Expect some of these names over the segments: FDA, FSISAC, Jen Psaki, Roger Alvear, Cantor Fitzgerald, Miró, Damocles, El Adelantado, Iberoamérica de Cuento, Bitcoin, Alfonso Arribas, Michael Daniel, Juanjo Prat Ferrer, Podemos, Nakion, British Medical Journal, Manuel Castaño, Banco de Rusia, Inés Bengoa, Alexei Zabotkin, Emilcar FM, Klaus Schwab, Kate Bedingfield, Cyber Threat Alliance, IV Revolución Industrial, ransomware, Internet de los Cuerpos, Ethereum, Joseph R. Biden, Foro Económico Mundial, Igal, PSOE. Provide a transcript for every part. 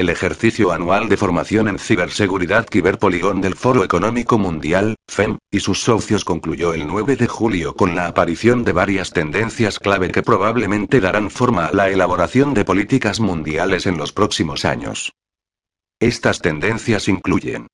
El ejercicio anual de formación en ciberseguridad Ciberpolígono del Foro Económico Mundial, FEM, y sus socios concluyó el 9 de julio con la aparición de varias tendencias clave que probablemente darán forma a la elaboración de políticas mundiales en los próximos años. Estas tendencias incluyen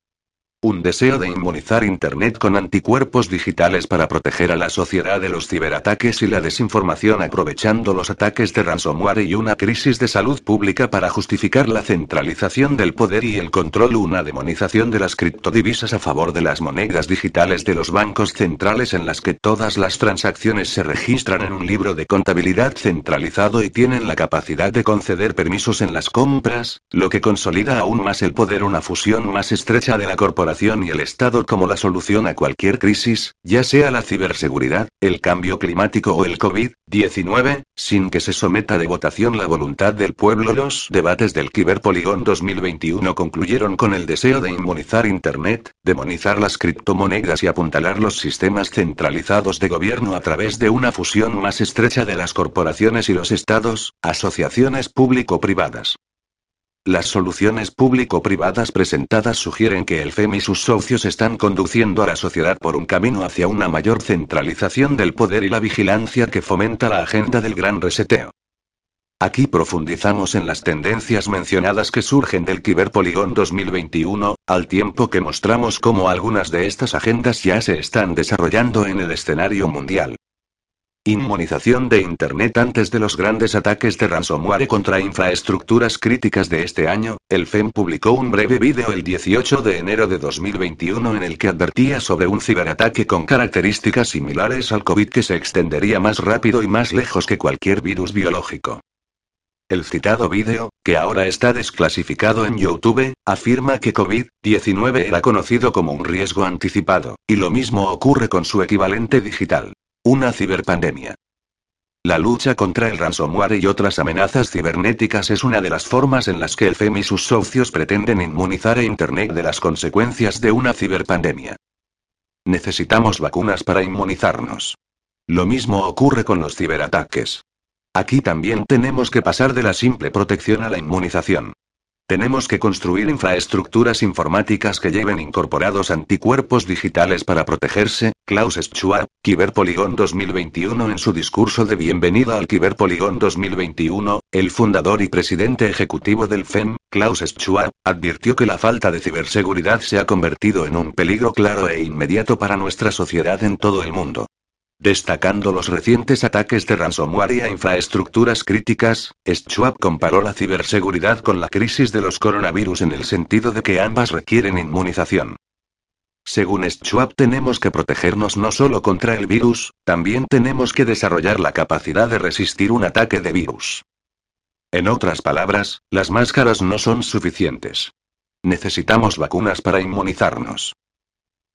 un deseo de inmunizar Internet con anticuerpos digitales para proteger a la sociedad de los ciberataques y la desinformación aprovechando los ataques de ransomware y una crisis de salud pública para justificar la centralización del poder y el control, una demonización de las criptodivisas a favor de las monedas digitales de los bancos centrales en las que todas las transacciones se registran en un libro de contabilidad centralizado y tienen la capacidad de conceder permisos en las compras, lo que consolida aún más el poder, una fusión más estrecha de la corporación y el Estado como la solución a cualquier crisis, ya sea la ciberseguridad, el cambio climático o el COVID-19, sin que se someta de votación la voluntad del pueblo. Los debates del Ciberpolígono 2021 concluyeron con el deseo de inmunizar Internet, demonizar las criptomonedas y apuntalar los sistemas centralizados de gobierno a través de una fusión más estrecha de las corporaciones y los estados, asociaciones público-privadas. Las soluciones público-privadas presentadas sugieren que el FEM y sus socios están conduciendo a la sociedad por un camino hacia una mayor centralización del poder y la vigilancia que fomenta la agenda del gran reseteo. Aquí profundizamos en las tendencias mencionadas que surgen del Ciberpolígono 2021, al tiempo que mostramos cómo algunas de estas agendas ya se están desarrollando en el escenario mundial. Inmunización de Internet antes de los grandes ataques de ransomware contra infraestructuras críticas de este año. El FEM publicó un breve vídeo el 18 de enero de 2021 en el que advertía sobre un ciberataque con características similares al COVID que se extendería más rápido y más lejos que cualquier virus biológico. El citado vídeo, que ahora está desclasificado en YouTube, afirma que COVID-19 era conocido como un riesgo anticipado, y lo mismo ocurre con su equivalente digital. Una ciberpandemia. La lucha contra el ransomware y otras amenazas cibernéticas es una de las formas en las que el FEM y sus socios pretenden inmunizar a Internet de las consecuencias de una ciberpandemia. Necesitamos vacunas para inmunizarnos. Lo mismo ocurre con los ciberataques. Aquí también tenemos que pasar de la simple protección a la inmunización. Tenemos que construir infraestructuras informáticas que lleven incorporados anticuerpos digitales para protegerse. Klaus Schwab, Ciberpolígono 2021. En su discurso de bienvenida al Ciberpolígono 2021, el fundador y presidente ejecutivo del FEM, Klaus Schwab, advirtió que la falta de ciberseguridad se ha convertido en un peligro claro e inmediato para nuestra sociedad en todo el mundo. Destacando los recientes ataques de ransomware y a infraestructuras críticas, Schwab comparó la ciberseguridad con la crisis de los coronavirus en el sentido de que ambas requieren inmunización. Según Schwab, tenemos que protegernos no solo contra el virus, también tenemos que desarrollar la capacidad de resistir un ataque de virus. En otras palabras, las máscaras no son suficientes. Necesitamos vacunas para inmunizarnos.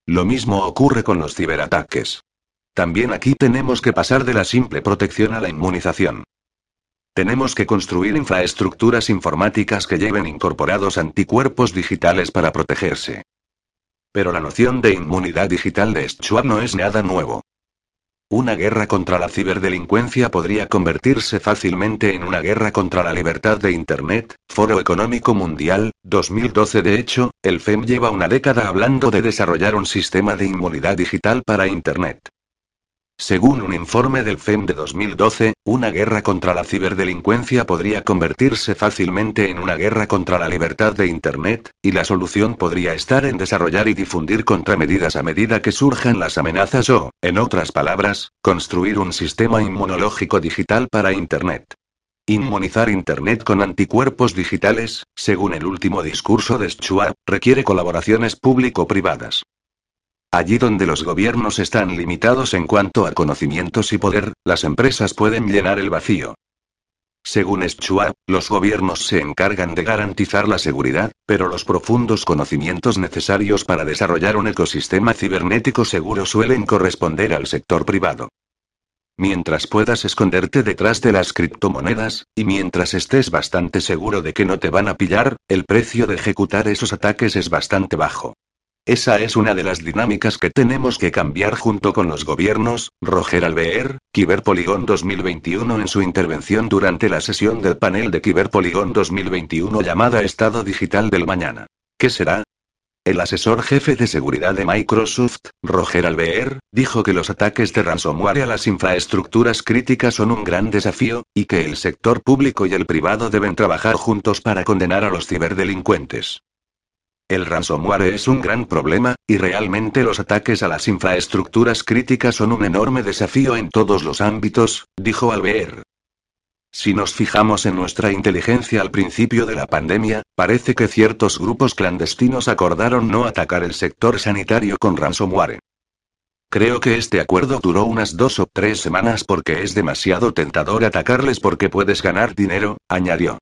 Lo mismo ocurre con los ciberataques. También aquí tenemos que pasar de la simple protección a la inmunización. Tenemos que construir infraestructuras informáticas que lleven incorporados anticuerpos digitales para protegerse. Pero la noción de inmunidad digital de Schwab no es nada nuevo. Una guerra contra la ciberdelincuencia podría convertirse fácilmente en una guerra contra la libertad de Internet. Foro Económico Mundial, 2012. De hecho, el FEM lleva una década hablando de desarrollar un sistema de inmunidad digital para Internet. Según un informe del FEM de 2012, una guerra contra la ciberdelincuencia podría convertirse fácilmente en una guerra contra la libertad de Internet, y la solución podría estar en desarrollar y difundir contramedidas a medida que surjan las amenazas o, en otras palabras, construir un sistema inmunológico digital para Internet. Inmunizar Internet con anticuerpos digitales, según el último discurso de Schwab, requiere colaboraciones público-privadas. Allí donde los gobiernos están limitados en cuanto a conocimientos y poder, las empresas pueden llenar el vacío. Según Schwab, los gobiernos se encargan de garantizar la seguridad, pero los profundos conocimientos necesarios para desarrollar un ecosistema cibernético seguro suelen corresponder al sector privado. Mientras puedas esconderte detrás de las criptomonedas, y mientras estés bastante seguro de que no te van a pillar, el precio de ejecutar esos ataques es bastante bajo. Esa es una de las dinámicas que tenemos que cambiar junto con los gobiernos. Roger Alvear, Ciberpolígono 2021. En su intervención durante la sesión del panel de Ciberpolígono 2021 llamada Estado Digital del Mañana. ¿Qué será? El asesor jefe de seguridad de Microsoft, Roger Alvear, dijo que los ataques de ransomware a las infraestructuras críticas son un gran desafío, y que el sector público y el privado deben trabajar juntos para condenar a los ciberdelincuentes. El ransomware es un gran problema, y realmente los ataques a las infraestructuras críticas son un enorme desafío en todos los ámbitos, dijo Alvear. Si nos fijamos en nuestra inteligencia al principio de la pandemia, parece que ciertos grupos clandestinos acordaron no atacar el sector sanitario con ransomware. Creo que este acuerdo duró unas 2 o 3 semanas porque es demasiado tentador atacarles porque puedes ganar dinero, añadió.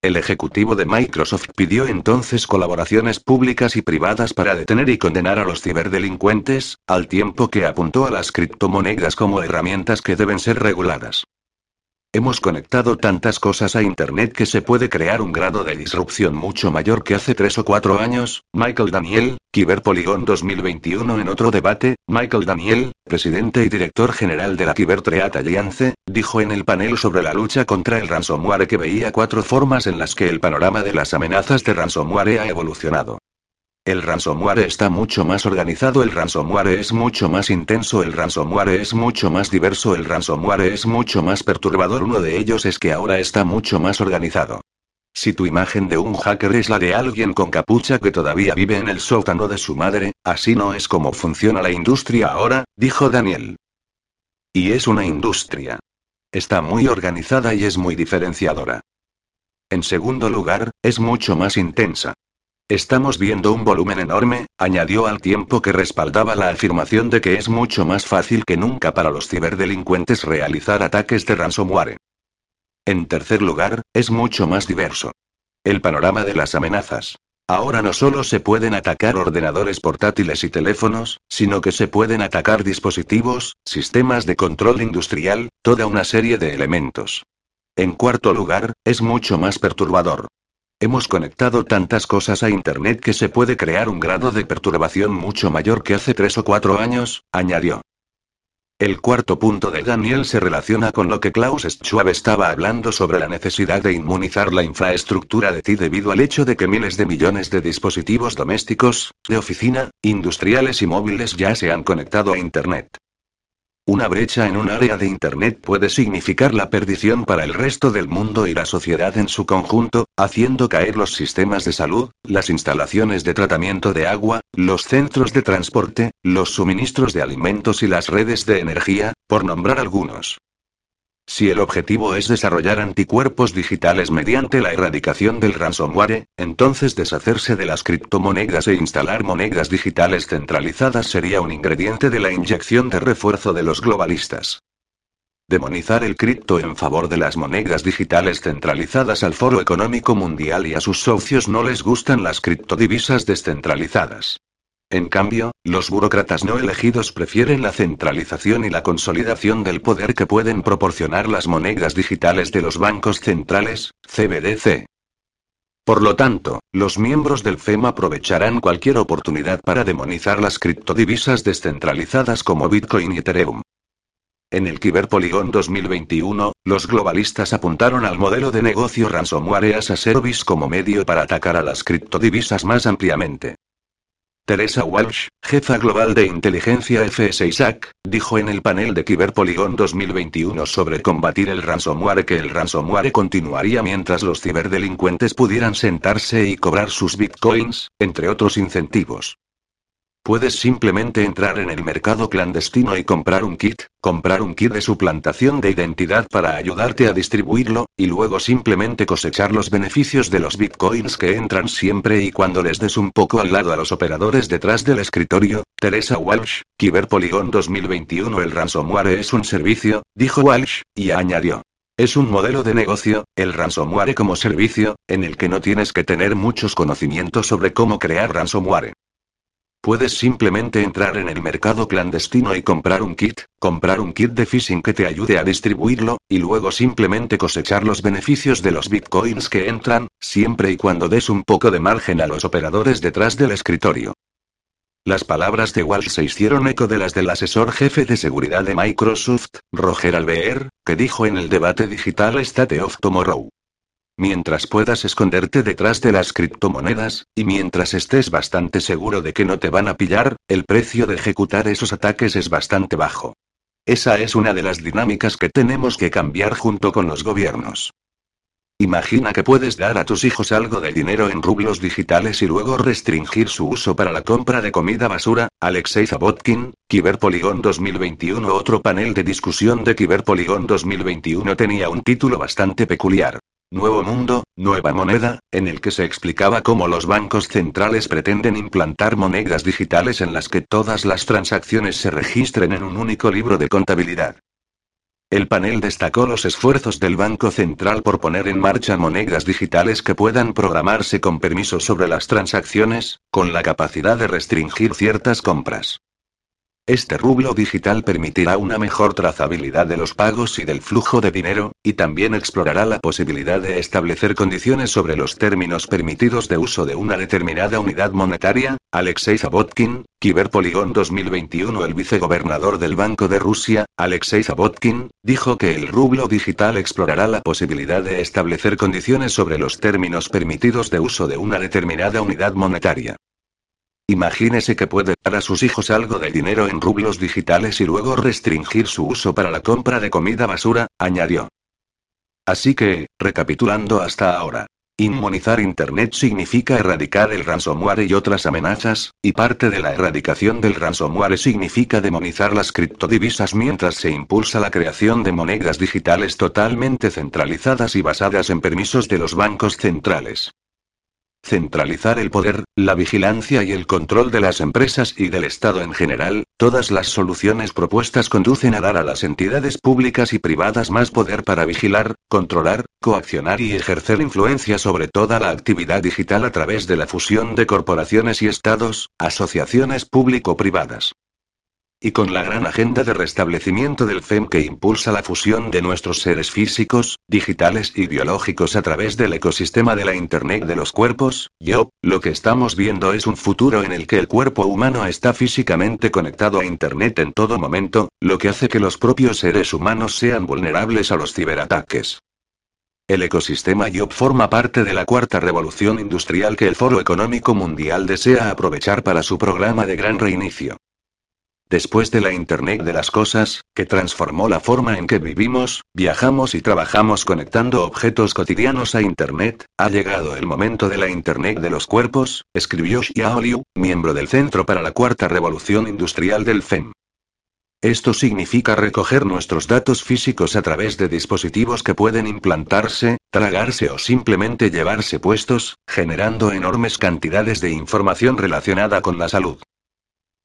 El ejecutivo de Microsoft pidió entonces colaboraciones públicas y privadas para detener y condenar a los ciberdelincuentes, al tiempo que apuntó a las criptomonedas como herramientas que deben ser reguladas. Hemos conectado tantas cosas a Internet que se puede crear un grado de disrupción mucho mayor que hace 3 o 4 años, Michael Daniel, Ciberpolígono 2021. En otro debate, Michael Daniel, presidente y director general de la Cyber Threat Alliance, dijo en el panel sobre la lucha contra el ransomware que veía 4 formas en las que el panorama de las amenazas de ransomware ha evolucionado. El ransomware está mucho más organizado, el ransomware es mucho más intenso, el ransomware es mucho más diverso, el ransomware es mucho más perturbador. Uno de ellos es que ahora está mucho más organizado. Si tu imagen de un hacker es la de alguien con capucha que todavía vive en el sótano de su madre, así no es como funciona la industria ahora, dijo Daniel. Y es una industria. Está muy organizada y es muy diferenciadora. En segundo lugar, es mucho más intensa. Estamos viendo un volumen enorme, añadió al tiempo que respaldaba la afirmación de que es mucho más fácil que nunca para los ciberdelincuentes realizar ataques de ransomware. En tercer lugar, es mucho más diverso. El panorama de las amenazas. Ahora no solo se pueden atacar ordenadores portátiles y teléfonos, sino que se pueden atacar dispositivos, sistemas de control industrial, toda una serie de elementos. En cuarto lugar, es mucho más perturbador. Hemos conectado tantas cosas a Internet que se puede crear un grado de perturbación mucho mayor que hace 3 o 4 años, añadió. El cuarto punto de Daniel se relaciona con lo que Klaus Schwab estaba hablando sobre la necesidad de inmunizar la infraestructura de TI debido al hecho de que miles de millones de dispositivos domésticos, de oficina, industriales y móviles ya se han conectado a Internet. Una brecha en un área de Internet puede significar la perdición para el resto del mundo y la sociedad en su conjunto, haciendo caer los sistemas de salud, las instalaciones de tratamiento de agua, los centros de transporte, los suministros de alimentos y las redes de energía, por nombrar algunos. Si el objetivo es desarrollar anticuerpos digitales mediante la erradicación del ransomware, entonces deshacerse de las criptomonedas e instalar monedas digitales centralizadas sería un ingrediente de la inyección de refuerzo de los globalistas. Demonizar el cripto en favor de las monedas digitales centralizadas. Al Foro Económico Mundial y a sus socios no les gustan las criptodivisas descentralizadas. En cambio, los burócratas no elegidos prefieren la centralización y la consolidación del poder que pueden proporcionar las monedas digitales de los bancos centrales, CBDC. Por lo tanto, los miembros del FEM aprovecharán cualquier oportunidad para demonizar las criptodivisas descentralizadas como Bitcoin y Ethereum. En el Ciberpolígono 2021, los globalistas apuntaron al modelo de negocio ransomware as a service como medio para atacar a las criptodivisas más ampliamente. Teresa Walsh, jefa global de inteligencia FSISAC, dijo en el panel de Ciberpolígono 2021 sobre combatir el ransomware que el ransomware continuaría mientras los ciberdelincuentes pudieran sentarse y cobrar sus bitcoins, entre otros incentivos. Puedes simplemente entrar en el mercado clandestino y comprar un kit de suplantación de identidad para ayudarte a distribuirlo, y luego simplemente cosechar los beneficios de los bitcoins que entran siempre y cuando les des un poco al lado a los operadores detrás del escritorio. Teresa Walsh, Ciberpolígono 2021. El ransomware es un servicio, dijo Walsh, y añadió. Es un modelo de negocio, el ransomware como servicio, en el que no tienes que tener muchos conocimientos sobre cómo crear ransomware. Puedes simplemente entrar en el mercado clandestino y comprar un kit de phishing que te ayude a distribuirlo, y luego simplemente cosechar los beneficios de los bitcoins que entran, siempre y cuando des un poco de margen a los operadores detrás del escritorio. Las palabras de Walsh se hicieron eco de las del asesor jefe de seguridad de Microsoft, Roger Alvear, que dijo en el debate digital State of Tomorrow. Mientras puedas esconderte detrás de las criptomonedas, y mientras estés bastante seguro de que no te van a pillar, el precio de ejecutar esos ataques es bastante bajo. Esa es una de las dinámicas que tenemos que cambiar junto con los gobiernos. Imagina que puedes dar a tus hijos algo de dinero en rublos digitales y luego restringir su uso para la compra de comida basura. Alexei Zabotkin, Ciberpolígono 2021. Otro panel de discusión de Ciberpolígono 2021 tenía un título bastante peculiar. Nuevo mundo, nueva moneda, en el que se explicaba cómo los bancos centrales pretenden implantar monedas digitales en las que todas las transacciones se registren en un único libro de contabilidad. El panel destacó los esfuerzos del Banco Central por poner en marcha monedas digitales que puedan programarse con permiso sobre las transacciones, con la capacidad de restringir ciertas compras. Este rublo digital permitirá una mejor trazabilidad de los pagos y del flujo de dinero, y también explorará la posibilidad de establecer condiciones sobre los términos permitidos de uso de una determinada unidad monetaria. Alexei Zabotkin, Ciberpolígono 2021. El vicegobernador del Banco de Rusia, Alexei Zabotkin, dijo que el rublo digital explorará la posibilidad de establecer condiciones sobre los términos permitidos de uso de una determinada unidad monetaria. Imagínese que puede dar a sus hijos algo de dinero en rublos digitales y luego restringir su uso para la compra de comida basura, añadió. Así que, recapitulando hasta ahora, inmunizar Internet significa erradicar el ransomware y otras amenazas, y parte de la erradicación del ransomware significa demonizar las criptodivisas mientras se impulsa la creación de monedas digitales totalmente centralizadas y basadas en permisos de los bancos centrales. Centralizar el poder, la vigilancia y el control de las empresas y del Estado en general, todas las soluciones propuestas conducen a dar a las entidades públicas y privadas más poder para vigilar, controlar, coaccionar y ejercer influencia sobre toda la actividad digital a través de la fusión de corporaciones y estados, asociaciones público-privadas. Y con la gran agenda de restablecimiento del FEM que impulsa la fusión de nuestros seres físicos, digitales y biológicos a través del ecosistema de la Internet de los Cuerpos, yo, lo que estamos viendo es un futuro en el que el cuerpo humano está físicamente conectado a Internet en todo momento, lo que hace que los propios seres humanos sean vulnerables a los ciberataques. El ecosistema IoT forma parte de la cuarta revolución industrial que el Foro Económico Mundial desea aprovechar para su programa de gran reinicio. Después de la Internet de las Cosas, que transformó la forma en que vivimos, viajamos y trabajamos conectando objetos cotidianos a Internet, ha llegado el momento de la Internet de los Cuerpos, escribió Xiao Liu, miembro del Centro para la Cuarta Revolución Industrial del FEM. Esto significa recoger nuestros datos físicos a través de dispositivos que pueden implantarse, tragarse o simplemente llevarse puestos, generando enormes cantidades de información relacionada con la salud.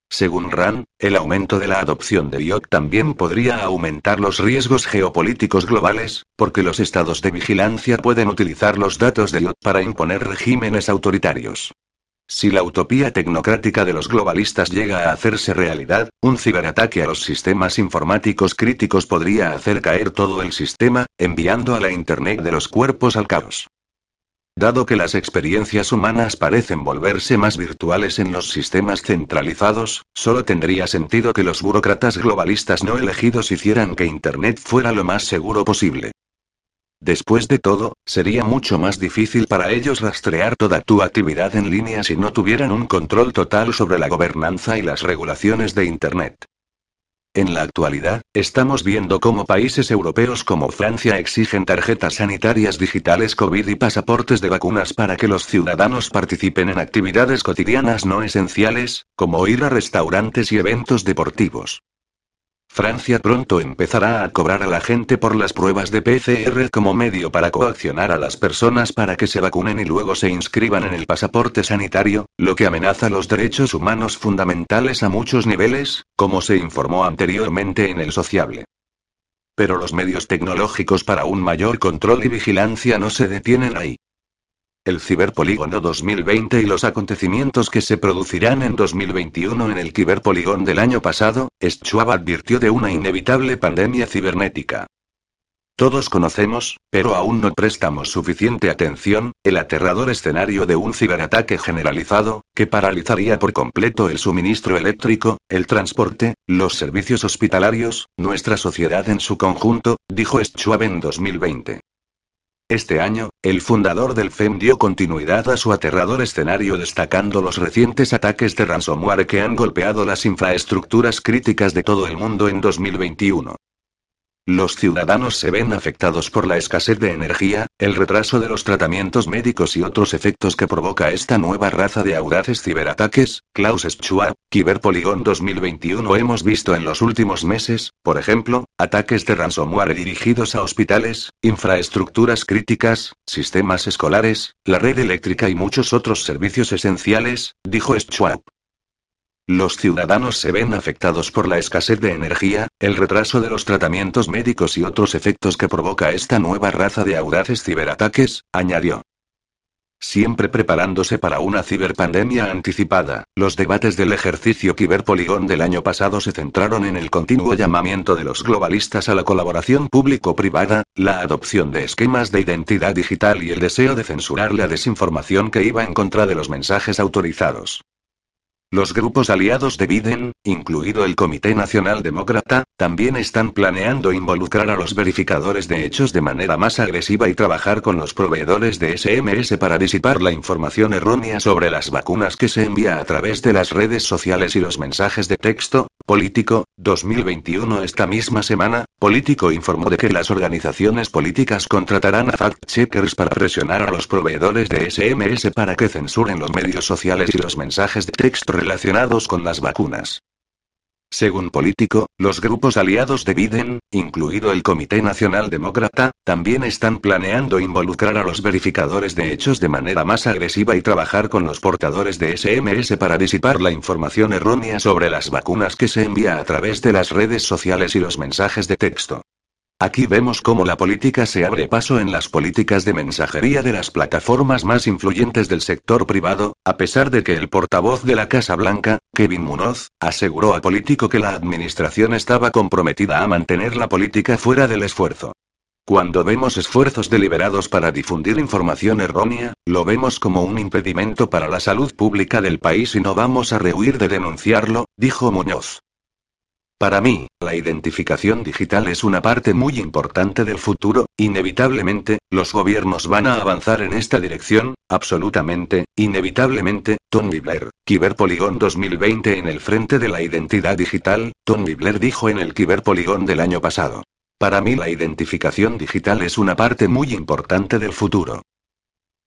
Según RAN, el aumento de la adopción de IoT también podría aumentar los riesgos geopolíticos globales, porque los estados de vigilancia pueden utilizar los datos de IoT para imponer regímenes autoritarios. Si la utopía tecnocrática de los globalistas llega a hacerse realidad, un ciberataque a los sistemas informáticos críticos podría hacer caer todo el sistema, enviando a la Internet de los Cuerpos al caos. Dado que las experiencias humanas parecen volverse más virtuales en los sistemas centralizados, solo tendría sentido que los burócratas globalistas no elegidos hicieran que Internet fuera lo más seguro posible. Después de todo, sería mucho más difícil para ellos rastrear toda tu actividad en línea si no tuvieran un control total sobre la gobernanza y las regulaciones de Internet. En la actualidad, estamos viendo cómo países europeos como Francia exigen tarjetas sanitarias digitales COVID y pasaportes de vacunas para que los ciudadanos participen en actividades cotidianas no esenciales, como ir a restaurantes y eventos deportivos. Francia pronto empezará a cobrar a la gente por las pruebas de PCR como medio para coaccionar a las personas para que se vacunen y luego se inscriban en el pasaporte sanitario, lo que amenaza los derechos humanos fundamentales a muchos niveles, como se informó anteriormente en El Sociable. Pero los medios tecnológicos para un mayor control y vigilancia no se detienen ahí. El Ciberpolígono 2020 y los acontecimientos que se producirán en 2021 en el Ciberpolígono del año pasado, Schwab advirtió de una inevitable pandemia cibernética. Todos conocemos, pero aún no prestamos suficiente atención, el aterrador escenario de un ciberataque generalizado, que paralizaría por completo el suministro eléctrico, el transporte, los servicios hospitalarios, nuestra sociedad en su conjunto, dijo Schwab en 2020. Este año, el fundador del FEM dio continuidad a su aterrador escenario destacando los recientes ataques de ransomware que han golpeado las infraestructuras críticas de todo el mundo en 2021. Los ciudadanos se ven afectados por la escasez de energía, el retraso de los tratamientos médicos y otros efectos que provoca esta nueva raza de audaces ciberataques. Klaus Schwab, Ciberpolígono 2021. Hemos visto en los últimos meses, por ejemplo, ataques de ransomware dirigidos a hospitales, infraestructuras críticas, sistemas escolares, la red eléctrica y muchos otros servicios esenciales, dijo Schwab. Los ciudadanos se ven afectados por la escasez de energía, el retraso de los tratamientos médicos y otros efectos que provoca esta nueva raza de audaces ciberataques, añadió. Siempre preparándose para una ciberpandemia anticipada, los debates del ejercicio Ciberpolígono del año pasado se centraron en el continuo llamamiento de los globalistas a la colaboración público-privada, la adopción de esquemas de identidad digital y el deseo de censurar la desinformación que iba en contra de los mensajes autorizados. Los grupos aliados de Biden, incluido el Comité Nacional Demócrata, también están planeando involucrar a los verificadores de hechos de manera más agresiva y trabajar con los proveedores de SMS para disipar la información errónea sobre las vacunas que se envía a través de las redes sociales y los mensajes de texto. Politico, 2021. Esta misma semana, Politico informó de que las organizaciones políticas contratarán a fact-checkers para presionar a los proveedores de SMS para que censuren los medios sociales y los mensajes de texto relacionados con las vacunas. Según Politico, los grupos aliados de Biden, incluido el Comité Nacional Demócrata, también están planeando involucrar a los verificadores de hechos de manera más agresiva y trabajar con los portadores de SMS para disipar la información errónea sobre las vacunas que se envía a través de las redes sociales y los mensajes de texto. Aquí vemos cómo la política se abre paso en las políticas de mensajería de las plataformas más influyentes del sector privado, a pesar de que el portavoz de la Casa Blanca, Kevin Muñoz, aseguró a Politico que la administración estaba comprometida a mantener la política fuera del esfuerzo. Cuando vemos esfuerzos deliberados para difundir información errónea, lo vemos como un impedimento para la salud pública del país y no vamos a rehuir de denunciarlo, dijo Muñoz. Para mí, la identificación digital es una parte muy importante del futuro, inevitablemente, los gobiernos van a avanzar en esta dirección, absolutamente, inevitablemente. Tony Blair, Ciberpolígono 2020. En el frente de la identidad digital, Tony Blair dijo en el Ciberpolígono del año pasado: para mí la identificación digital es una parte muy importante del futuro.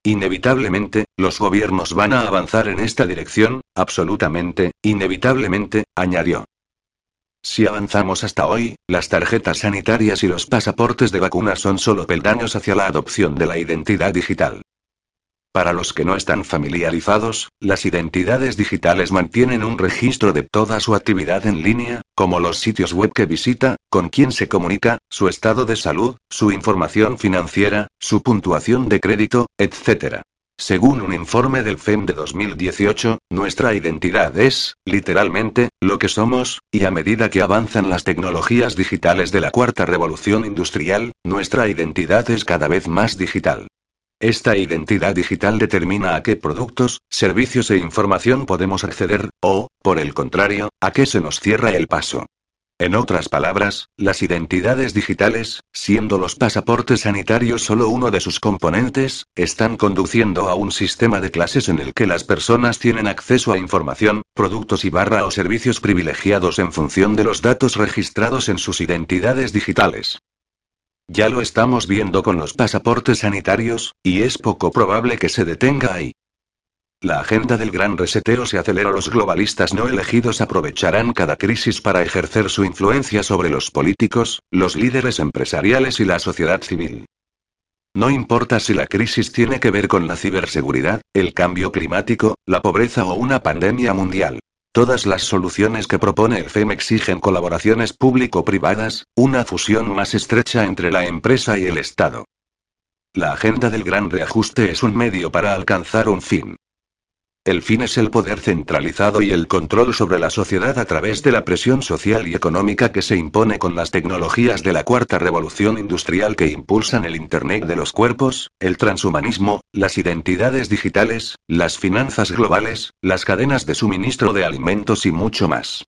Inevitablemente, los gobiernos van a avanzar en esta dirección, absolutamente, inevitablemente, añadió. Si avanzamos hasta hoy, las tarjetas sanitarias y los pasaportes de vacunas son solo peldaños hacia la adopción de la identidad digital. Para los que no están familiarizados, las identidades digitales mantienen un registro de toda su actividad en línea, como los sitios web que visita, con quién se comunica, su estado de salud, su información financiera, su puntuación de crédito, etc. Según un informe del FEM de 2018, nuestra identidad es, literalmente, lo que somos, y a medida que avanzan las tecnologías digitales de la IV Revolución Industrial, nuestra identidad es cada vez más digital. Esta identidad digital determina a qué productos, servicios e información podemos acceder, o, por el contrario, a qué se nos cierra el paso. En otras palabras, las identidades digitales, siendo los pasaportes sanitarios solo uno de sus componentes, están conduciendo a un sistema de clases en el que las personas tienen acceso a información, productos y o servicios privilegiados en función de los datos registrados en sus identidades digitales. Ya lo estamos viendo con los pasaportes sanitarios, y es poco probable que se detenga ahí. La agenda del gran reseteo se acelera. Los globalistas no elegidos aprovecharán cada crisis para ejercer su influencia sobre los políticos, los líderes empresariales y la sociedad civil. No importa si la crisis tiene que ver con la ciberseguridad, el cambio climático, la pobreza o una pandemia mundial. Todas las soluciones que propone el FEM exigen colaboraciones público-privadas, una fusión más estrecha entre la empresa y el Estado. La agenda del gran reajuste es un medio para alcanzar un fin. El fin es el poder centralizado y el control sobre la sociedad a través de la presión social y económica que se impone con las tecnologías de la Cuarta Revolución Industrial que impulsan el Internet de los Cuerpos, el transhumanismo, las identidades digitales, las finanzas globales, las cadenas de suministro de alimentos y mucho más.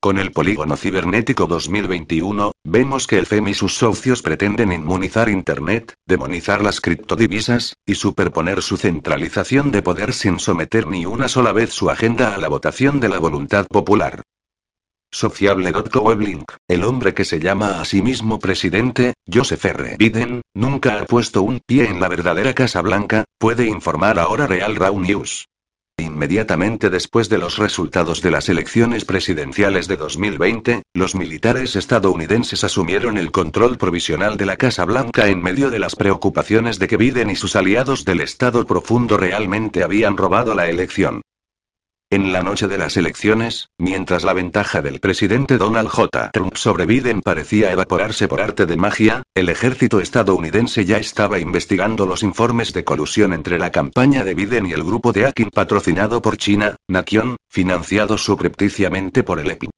Con el Polígono Cibernético 2021, vemos que el FEM y sus socios pretenden inmunizar Internet, demonizar las criptodivisas, y superponer su centralización de poder sin someter ni una sola vez su agenda a la votación de la voluntad popular. Sociable.co weblink. El hombre que se llama a sí mismo presidente, Joseph R. Biden, nunca ha puesto un pie en la verdadera Casa Blanca, puede informar ahora Real Raw News. Inmediatamente después de los resultados de las elecciones presidenciales de 2020, los militares estadounidenses asumieron el control provisional de la Casa Blanca en medio de las preocupaciones de que Biden y sus aliados del Estado Profundo realmente habían robado la elección. En la noche de las elecciones, mientras la ventaja del presidente Donald J. Trump sobre Biden parecía evaporarse por arte de magia, el ejército estadounidense ya estaba investigando los informes de colusión entre la campaña de Biden y el grupo de hacking patrocinado por China, Nakion, financiado subrepticiamente por el EPI.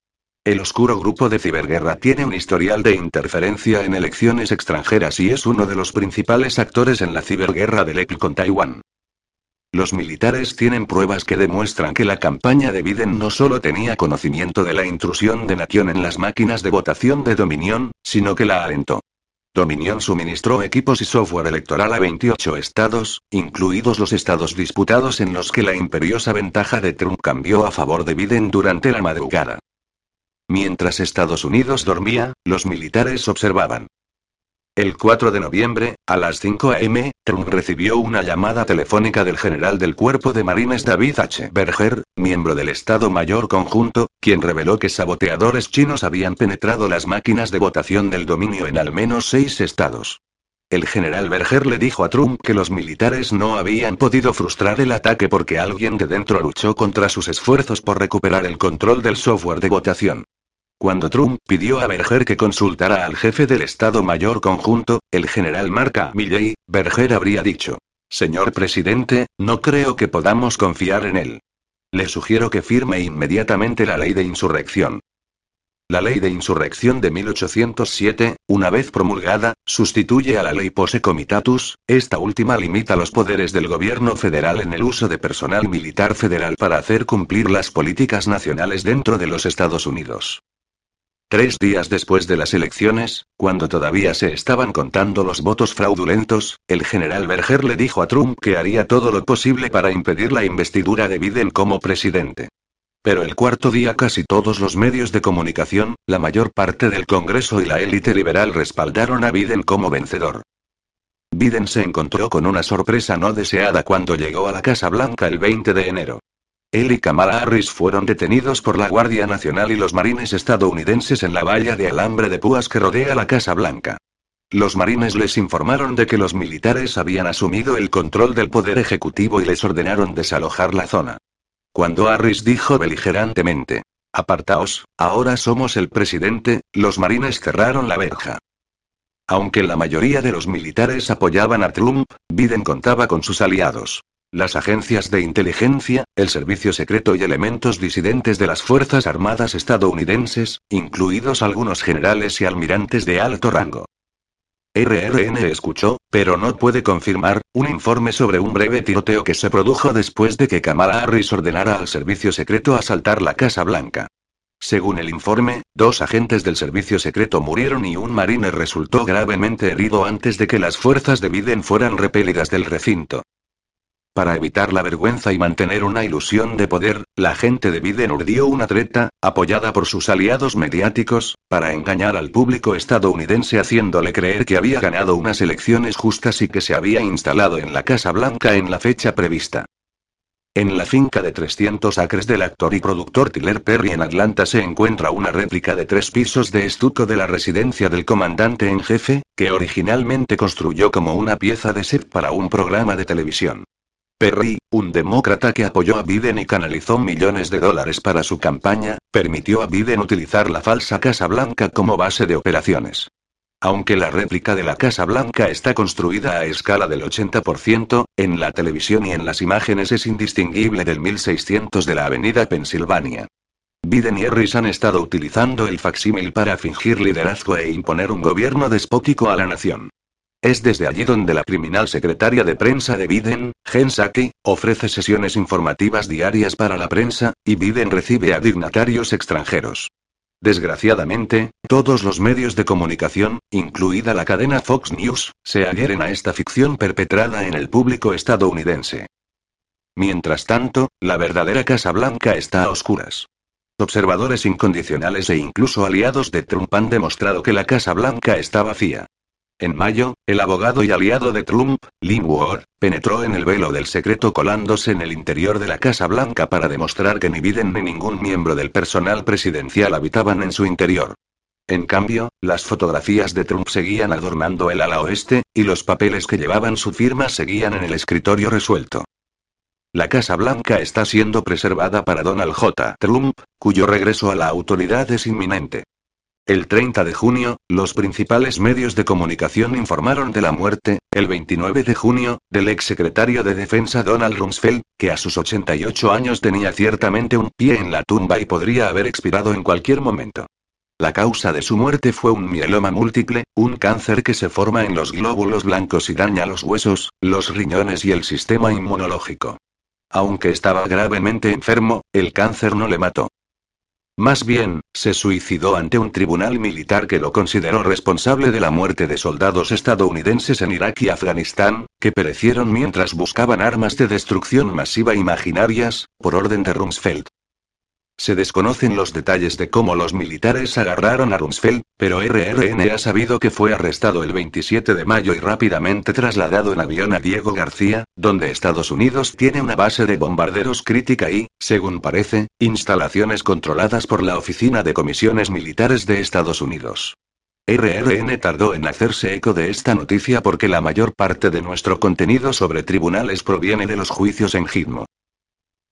El oscuro grupo de ciberguerra tiene un historial de interferencia en elecciones extranjeras y es uno de los principales actores en la ciberguerra del EPI con Taiwán. Los militares tienen pruebas que demuestran que la campaña de Biden no solo tenía conocimiento de la intrusión de Nakion en las máquinas de votación de Dominion, sino que la alentó. Dominion suministró equipos y software electoral a 28 estados, incluidos los estados disputados en los que la imperiosa ventaja de Trump cambió a favor de Biden durante la madrugada. Mientras Estados Unidos dormía, los militares observaban. El 4 de noviembre, a las 5 a.m., Trump recibió una llamada telefónica del general del Cuerpo de Marines David H. Berger, miembro del Estado Mayor Conjunto, quien reveló que saboteadores chinos habían penetrado las máquinas de votación del dominio en al menos 6 estados. El general Berger le dijo a Trump que los militares no habían podido frustrar el ataque porque alguien de dentro luchó contra sus esfuerzos por recuperar el control del software de votación. Cuando Trump pidió a Berger que consultara al jefe del Estado Mayor Conjunto, el general Mark Milley, Berger habría dicho: «Señor presidente, no creo que podamos confiar en él. Le sugiero que firme inmediatamente la ley de insurrección». La ley de insurrección de 1807, una vez promulgada, sustituye a la ley Posse Comitatus, esta última limita los poderes del gobierno federal en el uso de personal militar federal para hacer cumplir las políticas nacionales dentro de los Estados Unidos. 3 días después de las elecciones, cuando todavía se estaban contando los votos fraudulentos, el general Berger le dijo a Trump que haría todo lo posible para impedir la investidura de Biden como presidente. Pero el cuarto día casi todos los medios de comunicación, la mayor parte del Congreso y la élite liberal respaldaron a Biden como vencedor. Biden se encontró con una sorpresa no deseada cuando llegó a la Casa Blanca el 20 de enero. Él y Kamala Harris fueron detenidos por la Guardia Nacional y los marines estadounidenses en la valla de alambre de púas que rodea la Casa Blanca. Los marines les informaron de que los militares habían asumido el control del poder ejecutivo y les ordenaron desalojar la zona. Cuando Harris dijo beligerantemente, «Apartaos, ahora somos el presidente», los marines cerraron la verja. Aunque la mayoría de los militares apoyaban a Trump, Biden contaba con sus aliados. Las agencias de inteligencia, el servicio secreto y elementos disidentes de las Fuerzas Armadas estadounidenses, incluidos algunos generales y almirantes de alto rango. RRN escuchó, pero no puede confirmar, un informe sobre un breve tiroteo que se produjo después de que Kamala Harris ordenara al servicio secreto asaltar la Casa Blanca. Según el informe, 2 agentes del servicio secreto murieron y un marine resultó gravemente herido antes de que las fuerzas de Biden fueran repelidas del recinto. Para evitar la vergüenza y mantener una ilusión de poder, la gente de Biden urdió una treta, apoyada por sus aliados mediáticos, para engañar al público estadounidense haciéndole creer que había ganado unas elecciones justas y que se había instalado en la Casa Blanca en la fecha prevista. En la finca de 300 acres del actor y productor Tyler Perry en Atlanta se encuentra una réplica de 3 pisos de estuco de la residencia del comandante en jefe, que originalmente construyó como una pieza de set para un programa de televisión. Perry, un demócrata que apoyó a Biden y canalizó millones de dólares para su campaña, permitió a Biden utilizar la falsa Casa Blanca como base de operaciones. Aunque la réplica de la Casa Blanca está construida a escala del 80%, en la televisión y en las imágenes es indistinguible del 1600 de la Avenida Pensilvania. Biden y Harris han estado utilizando el facsímil para fingir liderazgo e imponer un gobierno despótico a la nación. Es desde allí donde la criminal secretaria de prensa de Biden, Jen Psaki, ofrece sesiones informativas diarias para la prensa, y Biden recibe a dignatarios extranjeros. Desgraciadamente, todos los medios de comunicación, incluida la cadena Fox News, se adhieren a esta ficción perpetrada en el público estadounidense. Mientras tanto, la verdadera Casa Blanca está a oscuras. Observadores incondicionales e incluso aliados de Trump han demostrado que la Casa Blanca está vacía. En mayo, el abogado y aliado de Trump, Lynn Ward, penetró en el velo del secreto colándose en el interior de la Casa Blanca para demostrar que ni Biden ni ningún miembro del personal presidencial habitaban en su interior. En cambio, las fotografías de Trump seguían adornando el ala oeste, y los papeles que llevaban su firma seguían en el escritorio resuelto. La Casa Blanca está siendo preservada para Donald J. Trump, cuyo regreso a la autoridad es inminente. El 30 de junio, los principales medios de comunicación informaron de la muerte, el 29 de junio, del exsecretario de Defensa Donald Rumsfeld, que a sus 88 años tenía ciertamente un pie en la tumba y podría haber expirado en cualquier momento. La causa de su muerte fue un mieloma múltiple, un cáncer que se forma en los glóbulos blancos y daña los huesos, los riñones y el sistema inmunológico. Aunque estaba gravemente enfermo, el cáncer no le mató. Más bien, se suicidó ante un tribunal militar que lo consideró responsable de la muerte de soldados estadounidenses en Irak y Afganistán, que perecieron mientras buscaban armas de destrucción masiva imaginarias, por orden de Rumsfeld. Se desconocen los detalles de cómo los militares agarraron a Rumsfeld, pero RRN ha sabido que fue arrestado el 27 de mayo y rápidamente trasladado en avión a Diego García, donde Estados Unidos tiene una base de bombarderos crítica y, según parece, instalaciones controladas por la Oficina de Comisiones Militares de Estados Unidos. RRN tardó en hacerse eco de esta noticia porque la mayor parte de nuestro contenido sobre tribunales proviene de los juicios en Gitmo.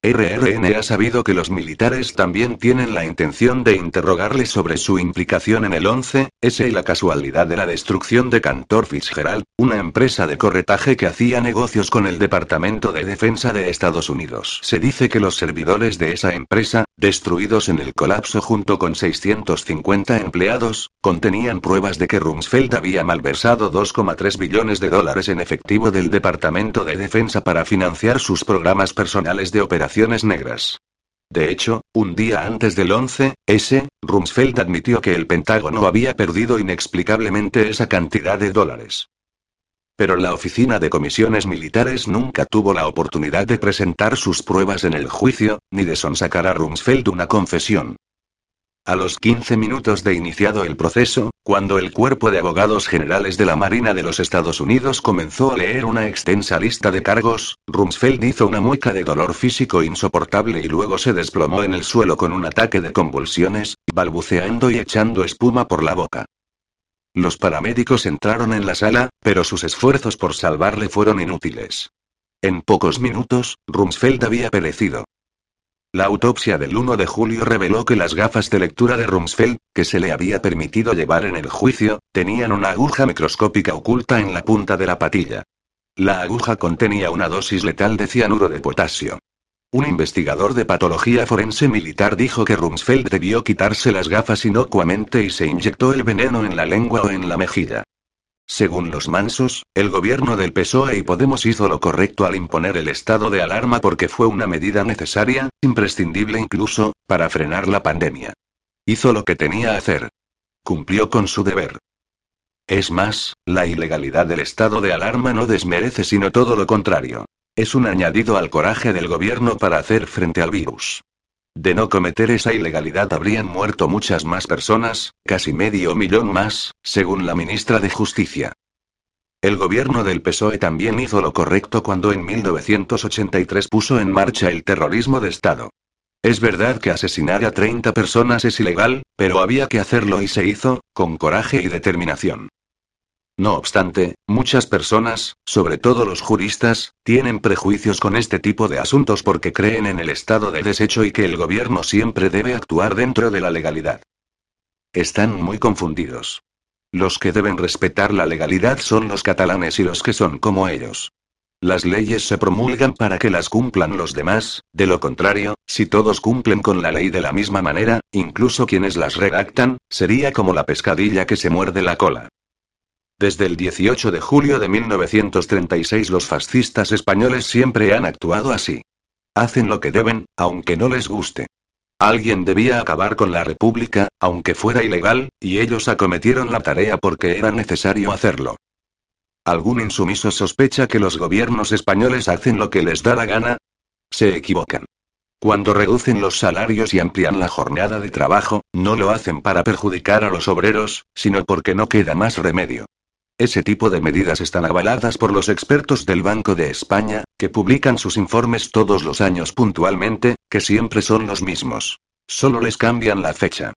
RRN ha sabido que los militares también tienen la intención de interrogarle sobre su implicación en el 11S y la casualidad de la destrucción de Cantor Fitzgerald, una empresa de corretaje que hacía negocios con el Departamento de Defensa de Estados Unidos. Se dice que los servidores de esa empresa, destruidos en el colapso junto con 650 empleados, contenían pruebas de que Rumsfeld había malversado $2,3 billones en efectivo del Departamento de Defensa para financiar sus programas personales de operación negras. De hecho, un día antes del 11S, Rumsfeld admitió que el Pentágono había perdido inexplicablemente esa cantidad de dólares. Pero la Oficina de Comisiones Militares nunca tuvo la oportunidad de presentar sus pruebas en el juicio, ni de sonsacar a Rumsfeld una confesión. A los 15 minutos de iniciado el proceso, cuando el Cuerpo de Abogados Generales de la Marina de los Estados Unidos comenzó a leer una extensa lista de cargos, Rumsfeld hizo una mueca de dolor físico insoportable y luego se desplomó en el suelo con un ataque de convulsiones, balbuceando y echando espuma por la boca. Los paramédicos entraron en la sala, pero sus esfuerzos por salvarle fueron inútiles. En pocos minutos, Rumsfeld había perecido. La autopsia del 1 de julio reveló que las gafas de lectura de Rumsfeld, que se le había permitido llevar en el juicio, tenían una aguja microscópica oculta en la punta de la patilla. La aguja contenía una dosis letal de cianuro de potasio. Un investigador de patología forense militar dijo que Rumsfeld debió quitarse las gafas inocuamente y se inyectó el veneno en la lengua o en la mejilla. Según los mansos, el gobierno del PSOE y Podemos hizo lo correcto al imponer el estado de alarma porque fue una medida necesaria, imprescindible incluso, para frenar la pandemia. Hizo lo que tenía que hacer. Cumplió con su deber. Es más, la ilegalidad del estado de alarma no desmerece sino todo lo contrario. Es un añadido al coraje del gobierno para hacer frente al virus. De no cometer esa ilegalidad habrían muerto muchas más personas, casi medio millón más, según la ministra de Justicia. El gobierno del PSOE también hizo lo correcto cuando en 1983 puso en marcha el terrorismo de Estado. Es verdad que asesinar a 30 personas es ilegal, pero había que hacerlo y se hizo, con coraje y determinación. No obstante, muchas personas, sobre todo los juristas, tienen prejuicios con este tipo de asuntos porque creen en el estado de derecho y que el gobierno siempre debe actuar dentro de la legalidad. Están muy confundidos. Los que deben respetar la legalidad son los catalanes y los que son como ellos. Las leyes se promulgan para que las cumplan los demás, de lo contrario, si todos cumplen con la ley de la misma manera, incluso quienes las redactan, sería como la pescadilla que se muerde la cola. Desde el 18 de julio de 1936 los fascistas españoles siempre han actuado así. Hacen lo que deben, aunque no les guste. Alguien debía acabar con la República, aunque fuera ilegal, y ellos acometieron la tarea porque era necesario hacerlo. ¿Algún insumiso sospecha que los gobiernos españoles hacen lo que les da la gana? Se equivocan. Cuando reducen los salarios y amplían la jornada de trabajo, no lo hacen para perjudicar a los obreros, sino porque no queda más remedio. Ese tipo de medidas están avaladas por los expertos del Banco de España, que publican sus informes todos los años puntualmente, que siempre son los mismos. Solo les cambian la fecha.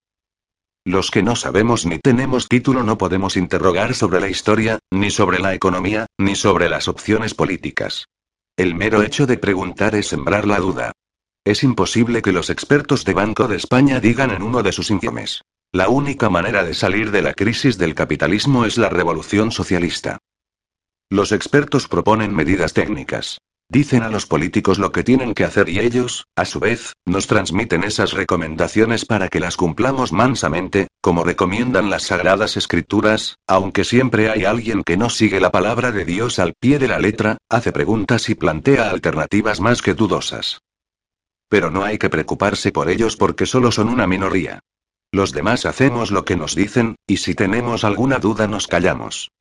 Los que no sabemos ni tenemos título no podemos interrogar sobre la historia, ni sobre la economía, ni sobre las opciones políticas. El mero hecho de preguntar es sembrar la duda. Es imposible que los expertos de Banco de España digan en uno de sus informes: la única manera de salir de la crisis del capitalismo es la revolución socialista. Los expertos proponen medidas técnicas. Dicen a los políticos lo que tienen que hacer y ellos, a su vez, nos transmiten esas recomendaciones para que las cumplamos mansamente, como recomiendan las Sagradas Escrituras, aunque siempre hay alguien que no sigue la palabra de Dios al pie de la letra, hace preguntas y plantea alternativas más que dudosas. Pero no hay que preocuparse por ellos porque solo son una minoría. Los demás hacemos lo que nos dicen, y si tenemos alguna duda nos callamos.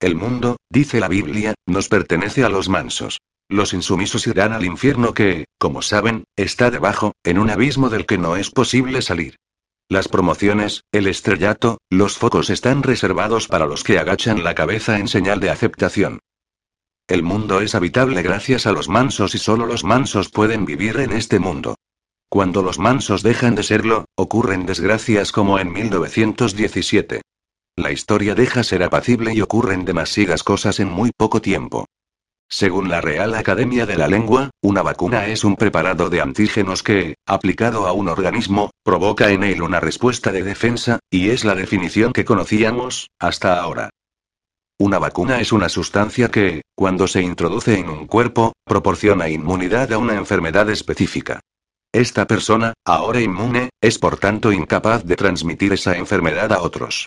El mundo, dice la Biblia, nos pertenece a los mansos. Los insumisos irán al infierno que, como saben, está debajo, en un abismo del que no es posible salir. Las promociones, el estrellato, los focos están reservados para los que agachan la cabeza en señal de aceptación. El mundo es habitable gracias a los mansos y solo los mansos pueden vivir en este mundo. Cuando los mansos dejan de serlo, ocurren desgracias como en 1917. La historia deja ser apacible y ocurren demasiadas cosas en muy poco tiempo. Según la Real Academia de la Lengua, una vacuna es un preparado de antígenos que, aplicado a un organismo, provoca en él una respuesta de defensa, y es la definición que conocíamos hasta ahora. Una vacuna es una sustancia que, cuando se introduce en un cuerpo, proporciona inmunidad a una enfermedad específica. Esta persona, ahora inmune, es por tanto incapaz de transmitir esa enfermedad a otros.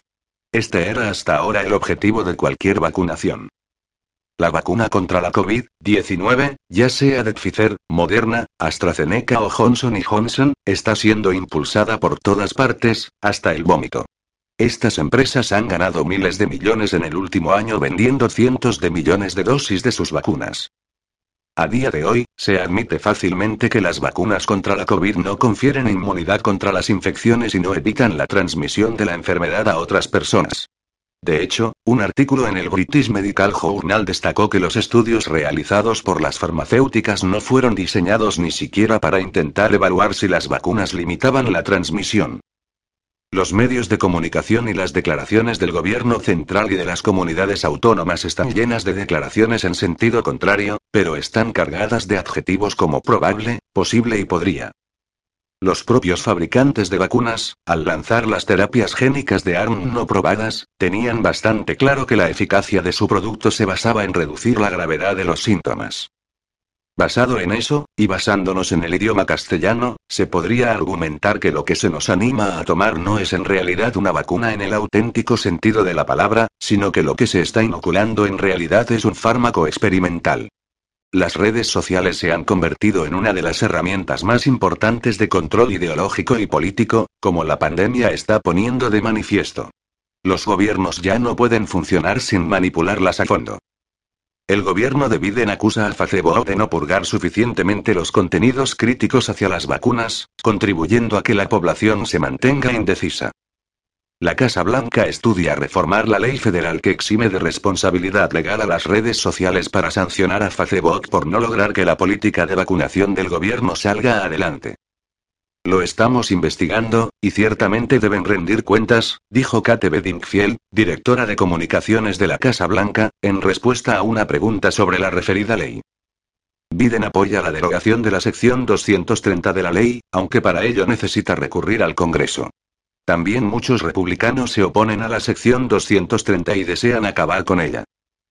Este era hasta ahora el objetivo de cualquier vacunación. La vacuna contra la COVID-19, ya sea de Pfizer, Moderna, AstraZeneca o Johnson & Johnson, está siendo impulsada por todas partes, hasta el vómito. Estas empresas han ganado miles de millones en el último año vendiendo cientos de millones de dosis de sus vacunas. A día de hoy, se admite fácilmente que las vacunas contra la COVID no confieren inmunidad contra las infecciones y no evitan la transmisión de la enfermedad a otras personas. De hecho, un artículo en el British Medical Journal destacó que los estudios realizados por las farmacéuticas no fueron diseñados ni siquiera para intentar evaluar si las vacunas limitaban la transmisión. Los medios de comunicación y las declaraciones del gobierno central y de las comunidades autónomas están llenas de declaraciones en sentido contrario, pero están cargadas de adjetivos como probable, posible y podría. Los propios fabricantes de vacunas, al lanzar las terapias génicas de ARN no probadas, tenían bastante claro que la eficacia de su producto se basaba en reducir la gravedad de los síntomas. Basado en eso, y basándonos en el idioma castellano, se podría argumentar que lo que se nos anima a tomar no es en realidad una vacuna en el auténtico sentido de la palabra, sino que lo que se está inoculando en realidad es un fármaco experimental. Las redes sociales se han convertido en una de las herramientas más importantes de control ideológico y político, como la pandemia está poniendo de manifiesto. Los gobiernos ya no pueden funcionar sin manipularlas a fondo. El gobierno de Biden acusa a Facebook de no purgar suficientemente los contenidos críticos hacia las vacunas, contribuyendo a que la población se mantenga indecisa. La Casa Blanca estudia reformar la ley federal que exime de responsabilidad legal a las redes sociales para sancionar a Facebook por no lograr que la política de vacunación del gobierno salga adelante. Lo estamos investigando, y ciertamente deben rendir cuentas, dijo Kate Bedingfield, directora de comunicaciones de la Casa Blanca, en respuesta a una pregunta sobre la referida ley. Biden apoya la derogación de la sección 230 de la ley, aunque para ello necesita recurrir al Congreso. También muchos republicanos se oponen a la sección 230 y desean acabar con ella.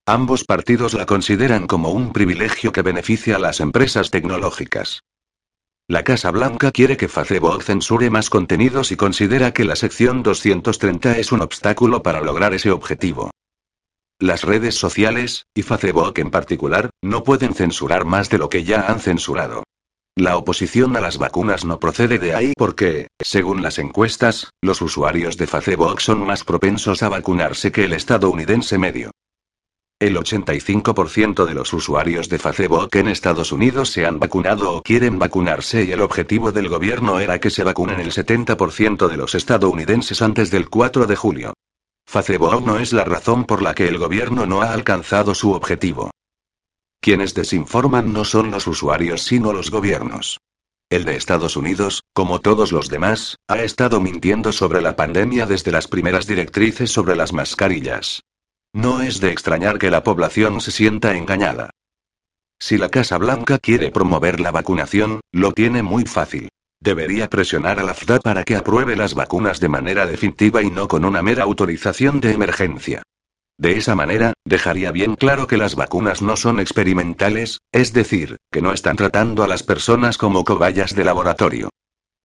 Ambos partidos la consideran como un privilegio que beneficia a las empresas tecnológicas. La Casa Blanca quiere que Facebook censure más contenidos y considera que la sección 230 es un obstáculo para lograr ese objetivo. Las redes sociales, y Facebook en particular, no pueden censurar más de lo que ya han censurado. La oposición a las vacunas no procede de ahí porque, según las encuestas, los usuarios de Facebook son más propensos a vacunarse que el estadounidense medio. El 85% de los usuarios de Facebook en Estados Unidos se han vacunado o quieren vacunarse y el objetivo del gobierno era que se vacunen el 70% de los estadounidenses antes del 4 de julio. Facebook no es la razón por la que el gobierno no ha alcanzado su objetivo. Quienes desinforman no son los usuarios sino los gobiernos. El de Estados Unidos, como todos los demás, ha estado mintiendo sobre la pandemia desde las primeras directrices sobre las mascarillas. No es de extrañar que la población se sienta engañada. Si la Casa Blanca quiere promover la vacunación, lo tiene muy fácil. Debería presionar a la FDA para que apruebe las vacunas de manera definitiva y no con una mera autorización de emergencia. De esa manera, dejaría bien claro que las vacunas no son experimentales, es decir, que no están tratando a las personas como cobayas de laboratorio.